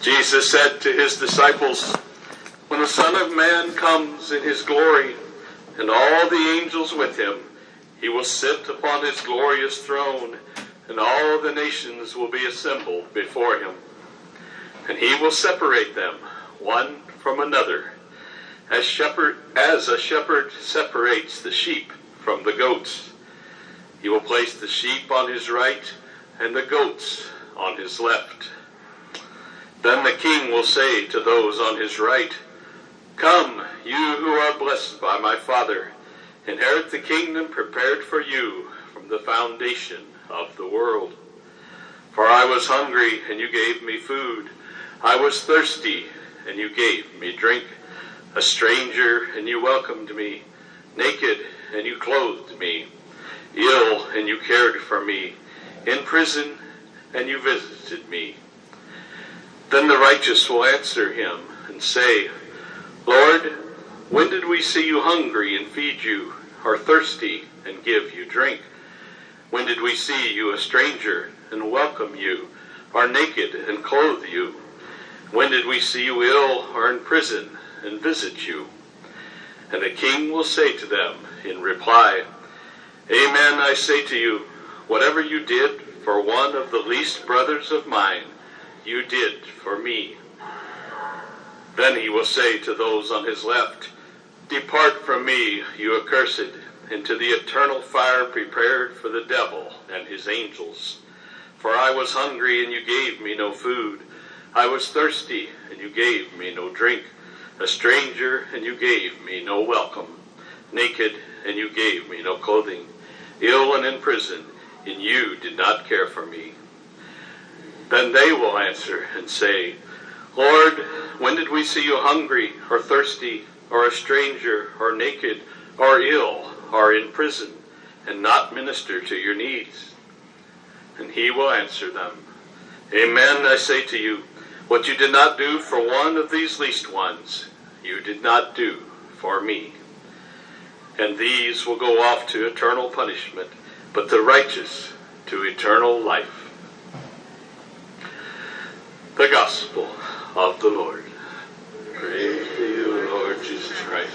Jesus said to his disciples, "When the Son of Man comes in his glory, and all the angels with him, he will sit upon his glorious throne, and all the nations will be assembled before him. And he will separate them one from another, as a shepherd separates the sheep from the goats. He will place the sheep on his right and the goats on his left. Then the king will say to those on his right, 'Come, you who are blessed by my Father, inherit the kingdom prepared for you from the foundation of the world. For I was hungry, and you gave me food. I was thirsty, and you gave me drink. A stranger, and you welcomed me. Naked, and you clothed me. Ill, and you cared for me. In prison, and you visited me.' Then the righteous will answer him and say, 'Lord, when did we see you hungry and feed you, or thirsty and give you drink? When did we see you a stranger and welcome you, or naked and clothe you? When did we see you ill or in prison and visit you?' And the king will say to them in reply, 'Amen, I say to you, whatever you did for one of the least brothers of mine, you did for me.' Then he will say to those on his left, 'Depart from me, you accursed, into the eternal fire prepared for the devil and his angels. For I was hungry, and you gave me no food. I was thirsty, and you gave me no drink. A stranger, and you gave me no welcome. Naked, and you gave me no clothing. Ill and in prison, and you did not care for me.' Then they will answer and say, 'Lord, when did we see you hungry, or thirsty, or a stranger, or naked, or ill, or in prison, and not minister to your needs?' And he will answer them, 'Amen, I say to you, what you did not do for one of these least ones, you did not do for me.' And these will go off to eternal punishment, but the righteous to eternal life." The Gospel of the Lord. Praise to you, Lord Jesus Christ.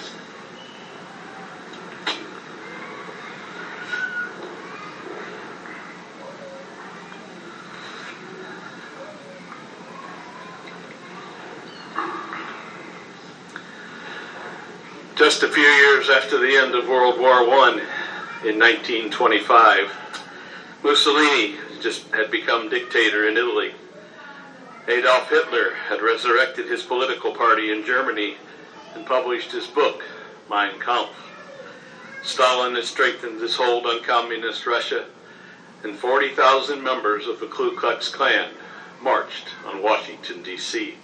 Just a few years after the end of World War I, in 1925, Mussolini just had become dictator in Italy. Adolf Hitler had resurrected his political party in Germany and published his book, Mein Kampf. Stalin had strengthened his hold on communist Russia, and 40,000 members of the Ku Klux Klan marched on Washington, D.C.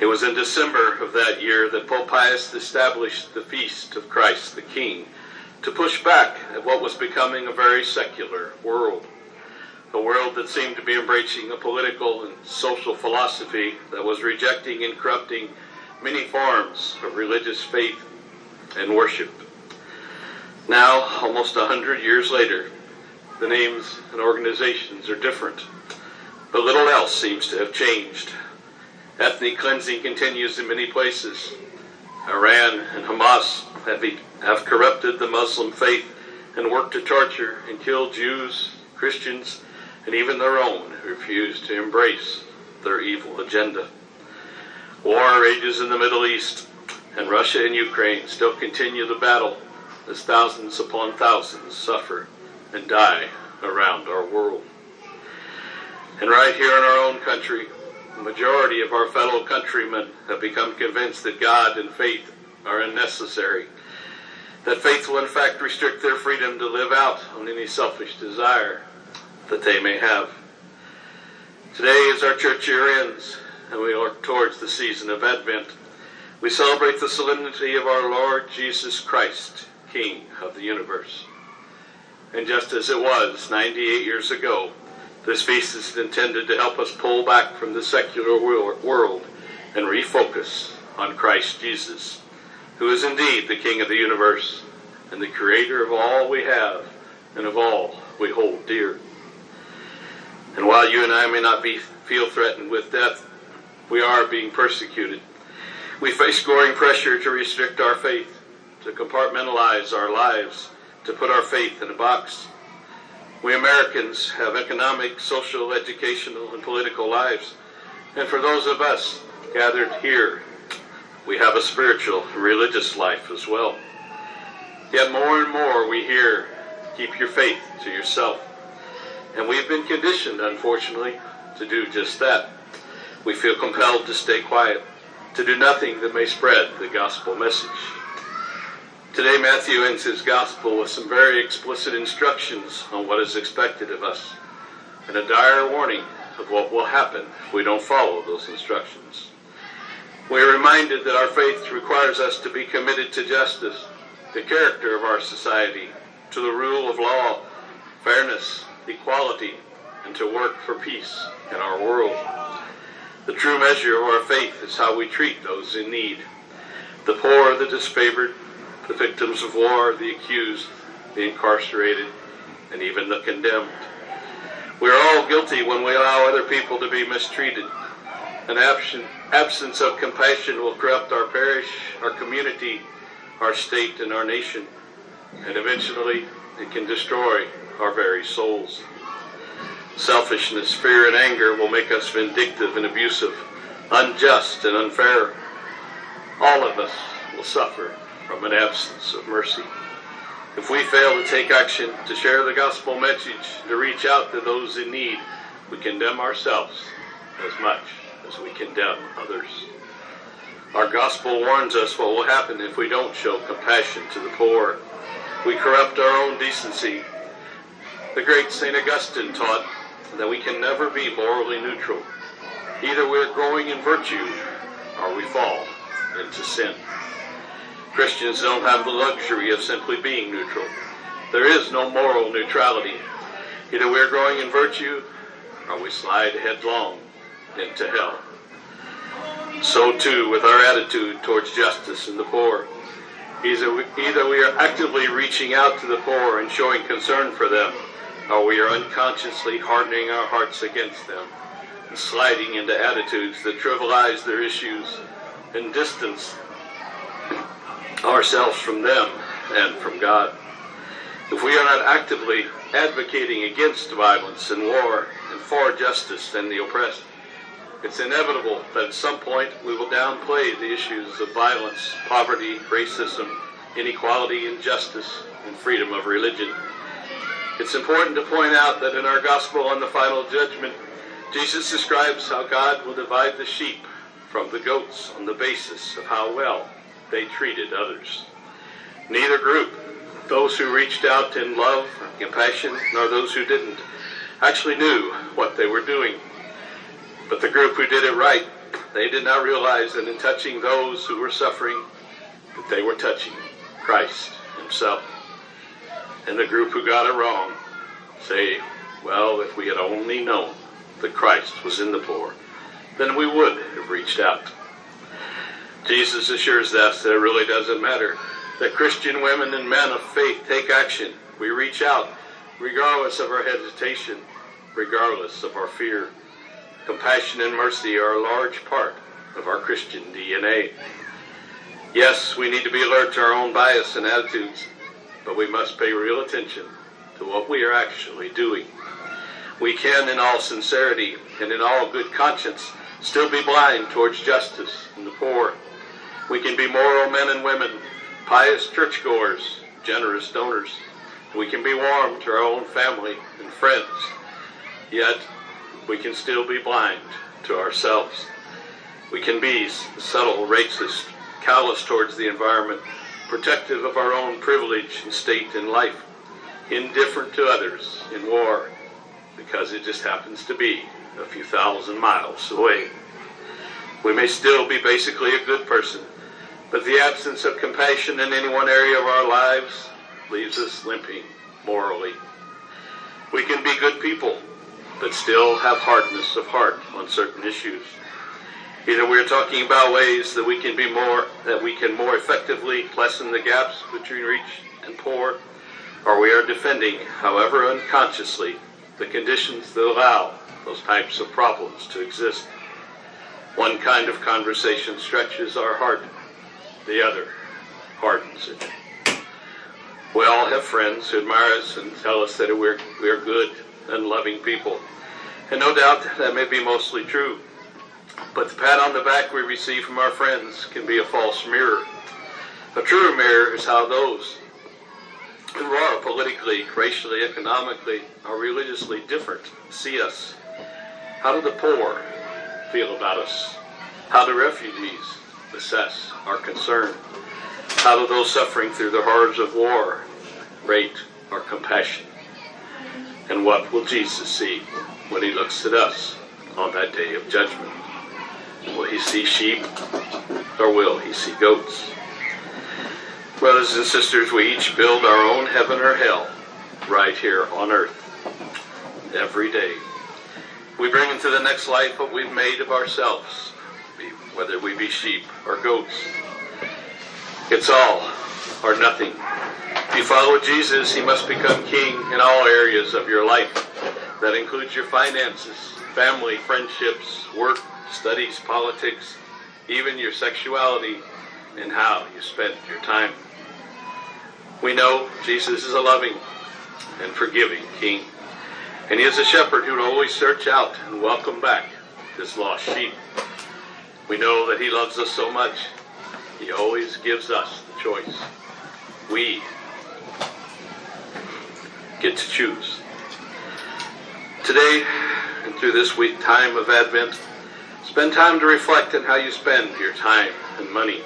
It was in December of that year that Pope Pius established the Feast of Christ the King to push back at what was becoming a very secular world, a world that seemed to be embracing a political and social philosophy that was rejecting and corrupting many forms of religious faith and worship. Now, almost 100 years later, the names and organizations are different, but little else seems to have changed. Ethnic cleansing continues in many places. Iran and Hamas have corrupted the Muslim faith and worked to torture and kill Jews, Christians, and even their own who refuse to embrace their evil agenda. War rages in the Middle East, and Russia and Ukraine still continue the battle as thousands upon thousands suffer and die around our world. And right here in our own country, the majority of our fellow countrymen have become convinced that God and faith are unnecessary, that faith will in fact restrict their freedom to live out on any selfish desire that they may have. Today, as our church year ends and we are towards the season of Advent, we celebrate the solemnity of our Lord Jesus Christ, King of the universe. And just as it was 98 years ago, this feast is intended to help us pull back from the secular world and refocus on Christ Jesus, who is indeed the King of the universe and the creator of all we have and of all we hold dear. And while you and I may not feel threatened with death, we are being persecuted. We face growing pressure to restrict our faith, to compartmentalize our lives, to put our faith in a box. We Americans have economic, social, educational, and political lives. And for those of us gathered here, we have a spiritual and religious life as well. Yet more and more we hear, keep your faith to yourself. And we've been conditioned, unfortunately, to do just that. We feel compelled to stay quiet, to do nothing that may spread the gospel message. Today, Matthew ends his gospel with some very explicit instructions on what is expected of us, and a dire warning of what will happen if we don't follow those instructions. We are reminded that our faith requires us to be committed to justice, the character of our society, to the rule of law, fairness, equality, and to work for peace in our world. The true measure of our faith is how we treat those in need, the poor, the disfavored, the victims of war, the accused, the incarcerated, and even the condemned. We are all guilty when we allow other people to be mistreated. An absence of compassion will corrupt our parish, our community, our state, and our nation, and eventually it can destroy our very souls. Selfishness, fear, and anger will make us vindictive and abusive, unjust and unfair. All of us will suffer from an absence of mercy. If we fail to take action to share the gospel message, to reach out to those in need, we condemn ourselves as much as we condemn others. Our gospel warns us what will happen if we don't show compassion to the poor. We corrupt our own decency. The great Saint Augustine taught that we can never be morally neutral. Either we're growing in virtue or we fall into sin. Christians don't have the luxury of simply being neutral. There is no moral neutrality. Either we're growing in virtue or we slide headlong into hell. So too with our attitude towards justice and the poor. Either we are actively reaching out to the poor and showing concern for them, or we are unconsciously hardening our hearts against them and sliding into attitudes that trivialize their issues and distance ourselves from them and from God. If we are not actively advocating against violence and war and for justice and the oppressed, it's inevitable that at some point we will downplay the issues of violence, poverty, racism, inequality, injustice, and freedom of religion. It's important to point out that in our gospel on the final judgment, Jesus describes how God will divide the sheep from the goats on the basis of how well they treated others. Neither group, those who reached out in love and compassion, nor those who didn't, actually knew what they were doing. But the group who did it right, they did not realize that in touching those who were suffering, that they were touching Christ himself. And the group who got it wrong say, well, if we had only known that Christ was in the poor, then we would have reached out. Jesus assures us that it really doesn't matter, that Christian women and men of faith take action. We reach out regardless of our hesitation, regardless of our fear. Compassion and mercy are a large part of our Christian DNA. Yes, we need to be alert to our own bias and attitudes, but we must pay real attention to what we are actually doing. We can, in all sincerity and in all good conscience, still be blind towards justice and the poor. We can be moral men and women, pious churchgoers, generous donors. We can be warm to our own family and friends. Yet, we can still be blind to ourselves. We can be subtle, racist, callous towards the environment, protective of our own privilege and state and life, indifferent to others in war, because it just happens to be a few thousand miles away. We may still be basically a good person, but the absence of compassion in any one area of our lives leaves us limping morally. We can be good people, but still have hardness of heart on certain issues. Either we're talking about ways that we can more effectively lessen the gaps between rich and poor, or we are defending, however unconsciously, the conditions that allow those types of problems to exist. One kind of conversation stretches our heart, the other hardens it. We all have friends who admire us and tell us that we are good and loving people. And no doubt that may be mostly true. But the pat on the back we receive from our friends can be a false mirror. A truer mirror is how those who are politically, racially, economically, or religiously different see us. How do the poor feel about us? How do refugees assess our concern? How do those suffering through the horrors of war rate our compassion? And what will Jesus see when he looks at us on that day of judgment? Will he see sheep, or will he see goats? Brothers and sisters, we each build our own heaven or hell right here on earth every day. We bring into the next life what we've made of ourselves, whether we be sheep or goats. It's all or nothing. If you follow Jesus, he must become king in all areas of your life. That includes your finances, family, friendships, work, studies, politics, even your sexuality, and how you spend your time. We know Jesus is a loving and forgiving king, and he is a shepherd who will always search out and welcome back his lost sheep. We know that he loves us so much, he always gives us the choice. We get to choose. Today, and through this week time of Advent, spend time to reflect on how you spend your time and money.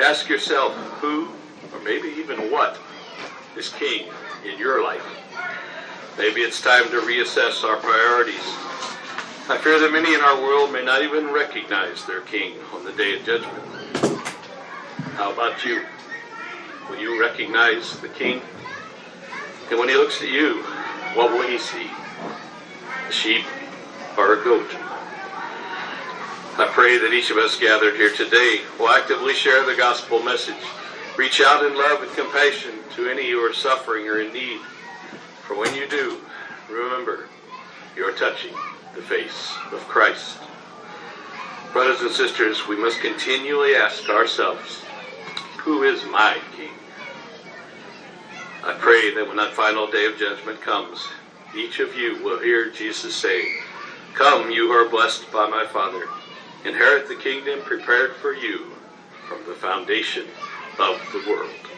Ask yourself who, or maybe even what, is king in your life. Maybe it's time to reassess our priorities. I fear that many in our world may not even recognize their king on the day of judgment. How about you? Will you recognize the king? And when he looks at you, what will he see? A sheep or a goat? I pray that each of us gathered here today will actively share the gospel message. Reach out in love and compassion to any who are suffering or in need. For when you do, remember, you are touching the face of Christ. Brothers and sisters, we must continually ask ourselves, who is my King? I pray that when that final day of judgment comes, each of you will hear Jesus say, "Come, you who are blessed by my Father. Inherit the kingdom prepared for you from the foundation of the world."